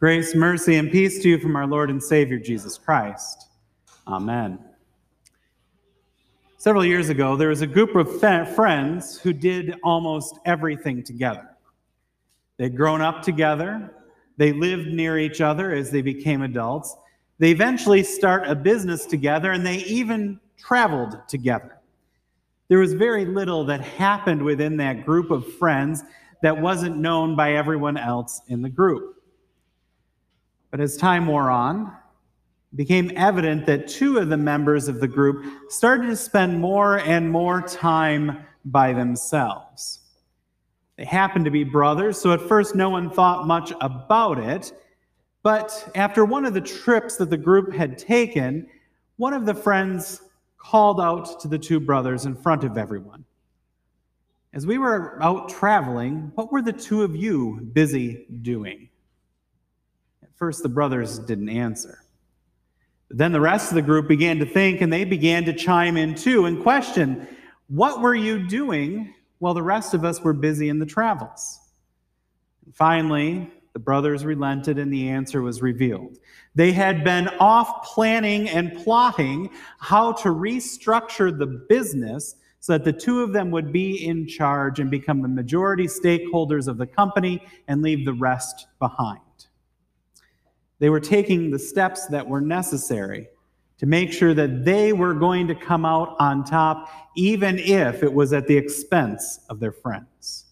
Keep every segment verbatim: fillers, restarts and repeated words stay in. Grace, mercy, and peace to you from our Lord and Savior, Jesus Christ. Amen. Several years ago, there was a group of friends who did almost everything together. They'd grown up together. They lived near each other as they became adults. They eventually start a business together, and they even traveled together. There was very little that happened within that group of friends that wasn't known by everyone else in the group. But as time wore on, it became evident that two of the members of the group started to spend more and more time by themselves. They happened to be brothers, so at first no one thought much about it. But after one of the trips that the group had taken, one of the friends called out to the two brothers in front of everyone. As we were out traveling, what were the two of you busy doing? First, the brothers didn't answer. But then the rest of the group began to think, and they began to chime in too and question, what were you doing while the rest of us were busy in the travels? And finally, the brothers relented, and the answer was revealed. They had been off planning and plotting how to restructure the business so that the two of them would be in charge and become the majority stakeholders of the company and leave the rest behind. They were taking the steps that were necessary to make sure that they were going to come out on top, even if it was at the expense of their friends.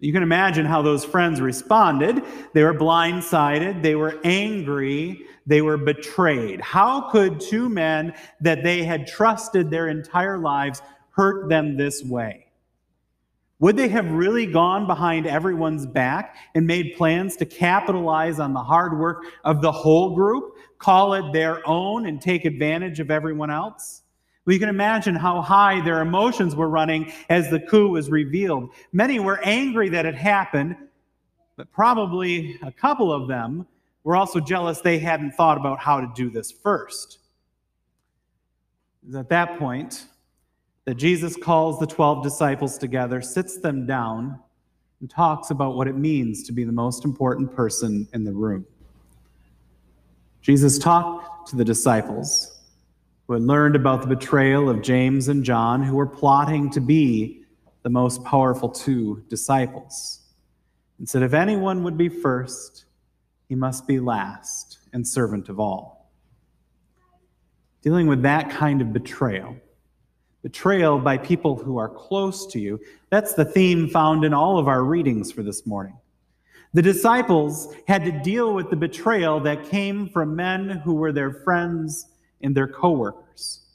You can imagine how those friends responded. They were blindsided. They were angry. They were betrayed. How could two men that they had trusted their entire lives hurt them this way? Would they have really gone behind everyone's back and made plans to capitalize on the hard work of the whole group, call it their own, and take advantage of everyone else? Well, you can imagine how high their emotions were running as the coup was revealed. Many were angry that it happened, but probably a couple of them were also jealous they hadn't thought about how to do this first. At that point, that Jesus calls the twelve disciples together, sits them down, and talks about what it means to be the most important person in the room. Jesus talked to the disciples who had learned about the betrayal of James and John, who were plotting to be the most powerful two disciples, and said, if anyone would be first, he must be last and servant of all. Dealing with that kind of betrayal, betrayal by people who are close to you. That's the theme found in all of our readings for this morning. The disciples had to deal with the betrayal that came from men who were their friends and their co-workers.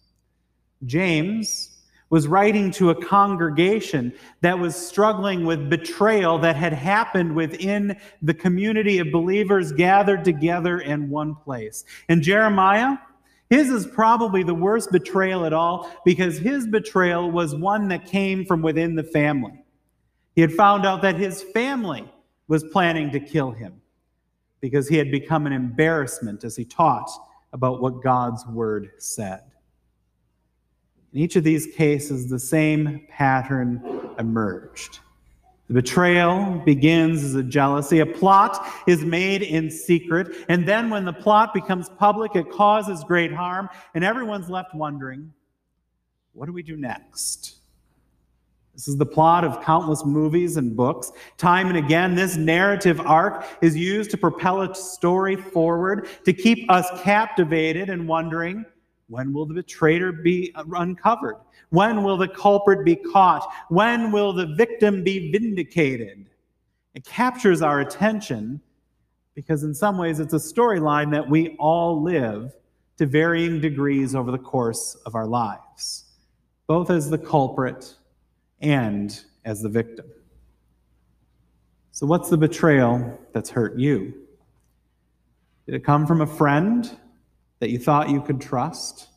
James was writing to a congregation that was struggling with betrayal that had happened within the community of believers gathered together in one place. And Jeremiah, his is probably the worst betrayal at all, because his betrayal was one that came from within the family. He had found out that his family was planning to kill him because he had become an embarrassment as he taught about what God's word said. In each of these cases, the same pattern emerged. The betrayal begins as a jealousy. A plot is made in secret, and then when the plot becomes public, it causes great harm, and everyone's left wondering, what do we do next? This is the plot of countless movies and books. Time and again, this narrative arc is used to propel a story forward, to keep us captivated and wondering, when will the betrayer be uncovered? When will the culprit be caught? When will the victim be vindicated? It captures our attention because in some ways it's a storyline that we all live to varying degrees over the course of our lives, both as the culprit and as the victim. So what's the betrayal that's hurt you? Did it come from a friend that you thought you could trust?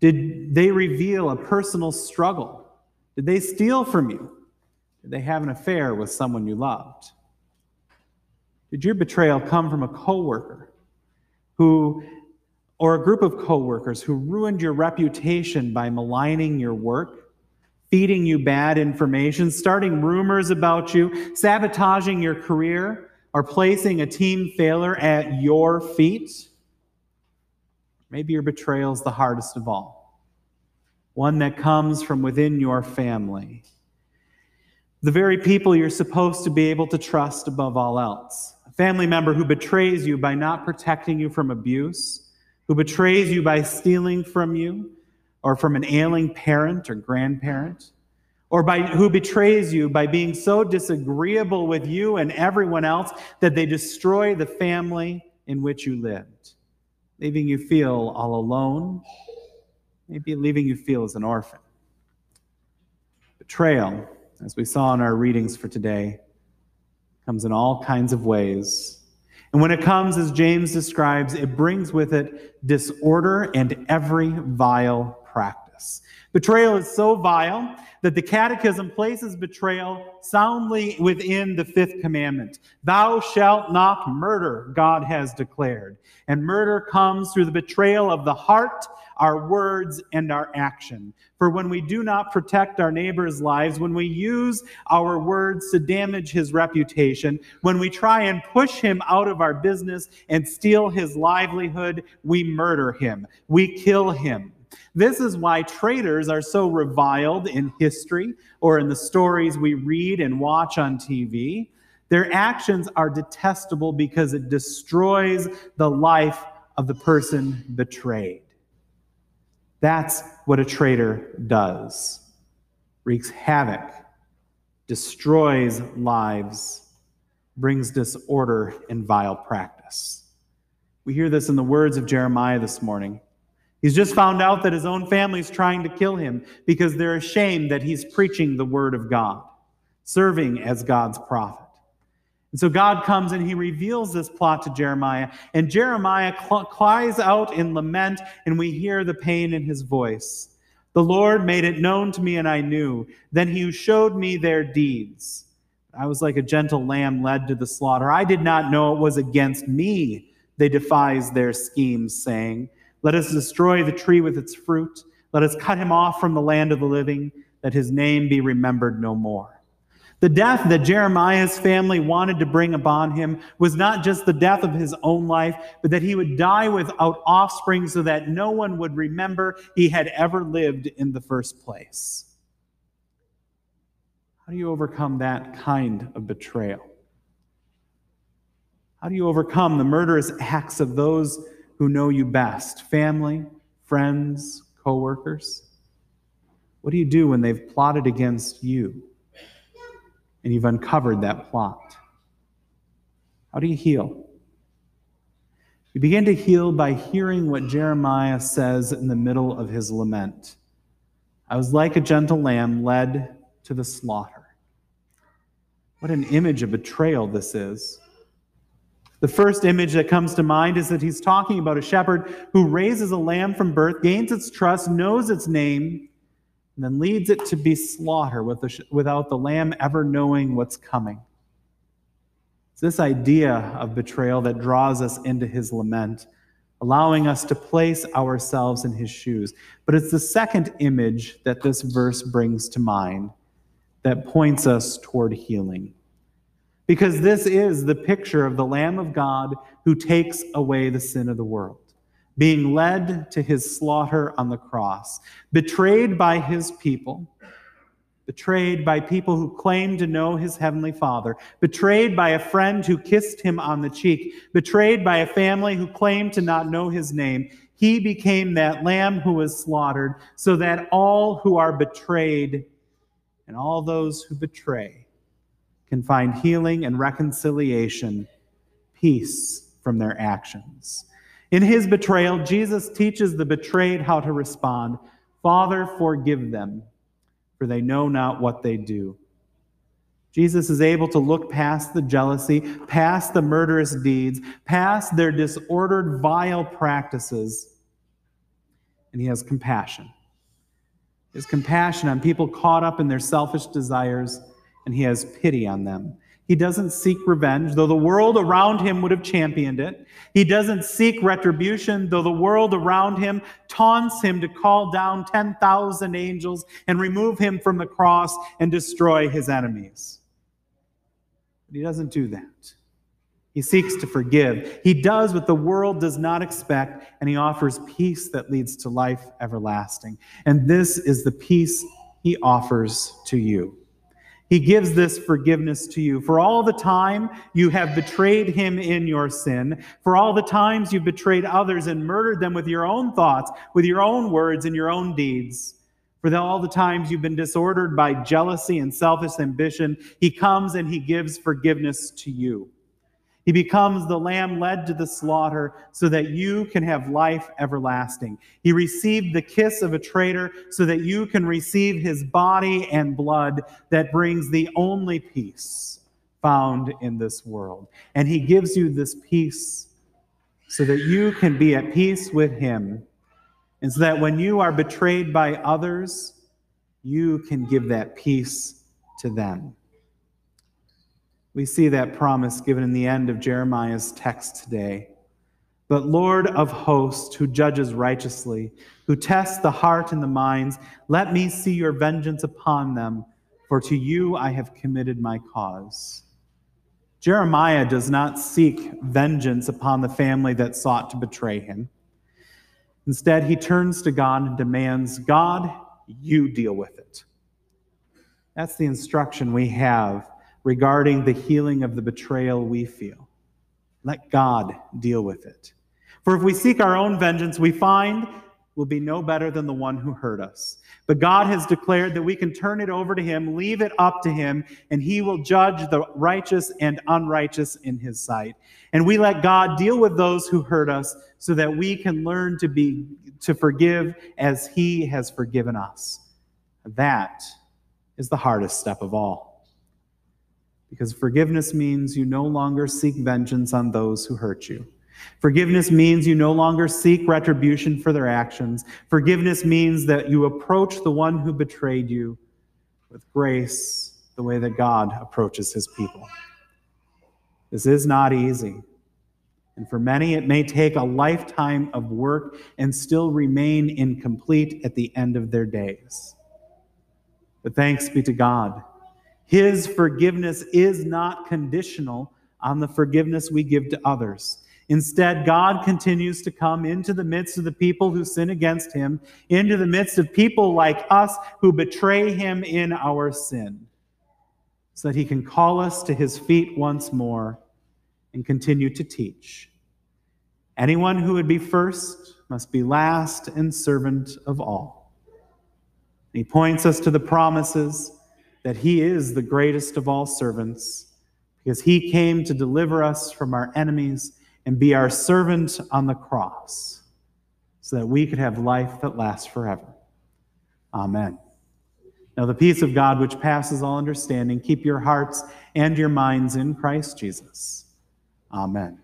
Did they reveal a personal struggle? Did they steal from you? Did they have an affair with someone you loved? Did your betrayal come from a coworker who, or a group of coworkers who ruined your reputation by maligning your work, feeding you bad information, starting rumors about you, sabotaging your career, are placing a team failure at your feet, maybe your betrayal is the hardest of all, one that comes from within your family, the very people you're supposed to be able to trust above all else. A family member who betrays you by not protecting you from abuse, who betrays you by stealing from you or from an ailing parent or grandparent, or by who betrays you by being so disagreeable with you and everyone else that they destroy the family in which you lived, leaving you feel all alone, maybe leaving you feel as an orphan. Betrayal, as we saw in our readings for today, comes in all kinds of ways. And when it comes, as James describes, it brings with it disorder and every vile practice. Betrayal is so vile that the Catechism places betrayal soundly within the fifth commandment. Thou shalt not murder, God has declared. And murder comes through the betrayal of the heart, our words, and our action. For when we do not protect our neighbor's lives, when we use our words to damage his reputation, when we try and push him out of our business and steal his livelihood, we murder him. We kill him. This is why traitors are so reviled in history or in the stories we read and watch on T V. Their actions are detestable because it destroys the life of the person betrayed. That's what a traitor does. Wreaks havoc, destroys lives, brings disorder and vile practice. We hear this in the words of Jeremiah this morning. He's just found out that his own family's trying to kill him because they're ashamed that he's preaching the word of God, serving as God's prophet. And so God comes and he reveals this plot to Jeremiah, and Jeremiah cl- cries out in lament, and we hear the pain in his voice. The Lord made it known to me, and I knew. Then he showed me their deeds. I was like a gentle lamb led to the slaughter. I did not know it was against me they devised their schemes, saying, let us destroy the tree with its fruit. Let us cut him off from the land of the living, that his name be remembered no more. The death that Jeremiah's family wanted to bring upon him was not just the death of his own life, but that he would die without offspring so that no one would remember he had ever lived in the first place. How do you overcome that kind of betrayal? How do you overcome the murderous acts of those who know you best? Family, friends, coworkers? What do you do when they've plotted against you and you've uncovered that plot? How do you heal? You begin to heal by hearing what Jeremiah says in the middle of his lament. I was like a gentle lamb led to the slaughter. What an image of betrayal this is. The first image that comes to mind is that he's talking about a shepherd who raises a lamb from birth, gains its trust, knows its name, and then leads it to be slaughter without the lamb ever knowing what's coming. It's this idea of betrayal that draws us into his lament, allowing us to place ourselves in his shoes. But it's the second image that this verse brings to mind that points us toward healing. Because this is the picture of the Lamb of God who takes away the sin of the world, being led to his slaughter on the cross, betrayed by his people, betrayed by people who claim to know his heavenly Father, betrayed by a friend who kissed him on the cheek, betrayed by a family who claimed to not know his name. He became that lamb who was slaughtered so that all who are betrayed and all those who betray can find healing and reconciliation, peace from their actions. In his betrayal, Jesus teaches the betrayed how to respond. Father, forgive them, for they know not what they do. Jesus is able to look past the jealousy, past the murderous deeds, past their disordered, vile practices, and he has compassion. He has compassion on people caught up in their selfish desires, and he has pity on them. He doesn't seek revenge, though the world around him would have championed it. He doesn't seek retribution, though the world around him taunts him to call down ten thousand angels and remove him from the cross and destroy his enemies. But he doesn't do that. He seeks to forgive. He does what the world does not expect, and he offers peace that leads to life everlasting. And this is the peace he offers to you. He gives this forgiveness to you. For all the time you have betrayed him in your sin, for all the times you've betrayed others and murdered them with your own thoughts, with your own words and your own deeds, for all the times you've been disordered by jealousy and selfish ambition, he comes and he gives forgiveness to you. He becomes the lamb led to the slaughter so that you can have life everlasting. He received the kiss of a traitor so that you can receive his body and blood that brings the only peace found in this world. And he gives you this peace so that you can be at peace with him, and so that when you are betrayed by others, you can give that peace to them. We see that promise given in the end of Jeremiah's text today. But Lord of hosts, who judges righteously, who tests the heart and the minds, let me see your vengeance upon them, for to you I have committed my cause. Jeremiah does not seek vengeance upon the family that sought to betray him. Instead, he turns to God and demands, God, you deal with it. That's the instruction we have regarding the healing of the betrayal we feel. Let God deal with it. For if we seek our own vengeance, we find we'll be no better than the one who hurt us. But God has declared that we can turn it over to him, leave it up to him, and he will judge the righteous and unrighteous in his sight. And we let God deal with those who hurt us so that we can learn to be to forgive as he has forgiven us. That is the hardest step of all. Because forgiveness means you no longer seek vengeance on those who hurt you. Forgiveness means you no longer seek retribution for their actions. Forgiveness means that you approach the one who betrayed you with grace, the way that God approaches his people. This is not easy. And for many, it may take a lifetime of work and still remain incomplete at the end of their days. But thanks be to God. His forgiveness is not conditional on the forgiveness we give to others. Instead, God continues to come into the midst of the people who sin against him, into the midst of people like us who betray him in our sin, so that he can call us to his feet once more and continue to teach. Anyone who would be first must be last and servant of all. He points us to the promises that he is the greatest of all servants, because he came to deliver us from our enemies and be our servant on the cross so that we could have life that lasts forever. Amen. Now the peace of God, which passes all understanding, keep your hearts and your minds in Christ Jesus. Amen.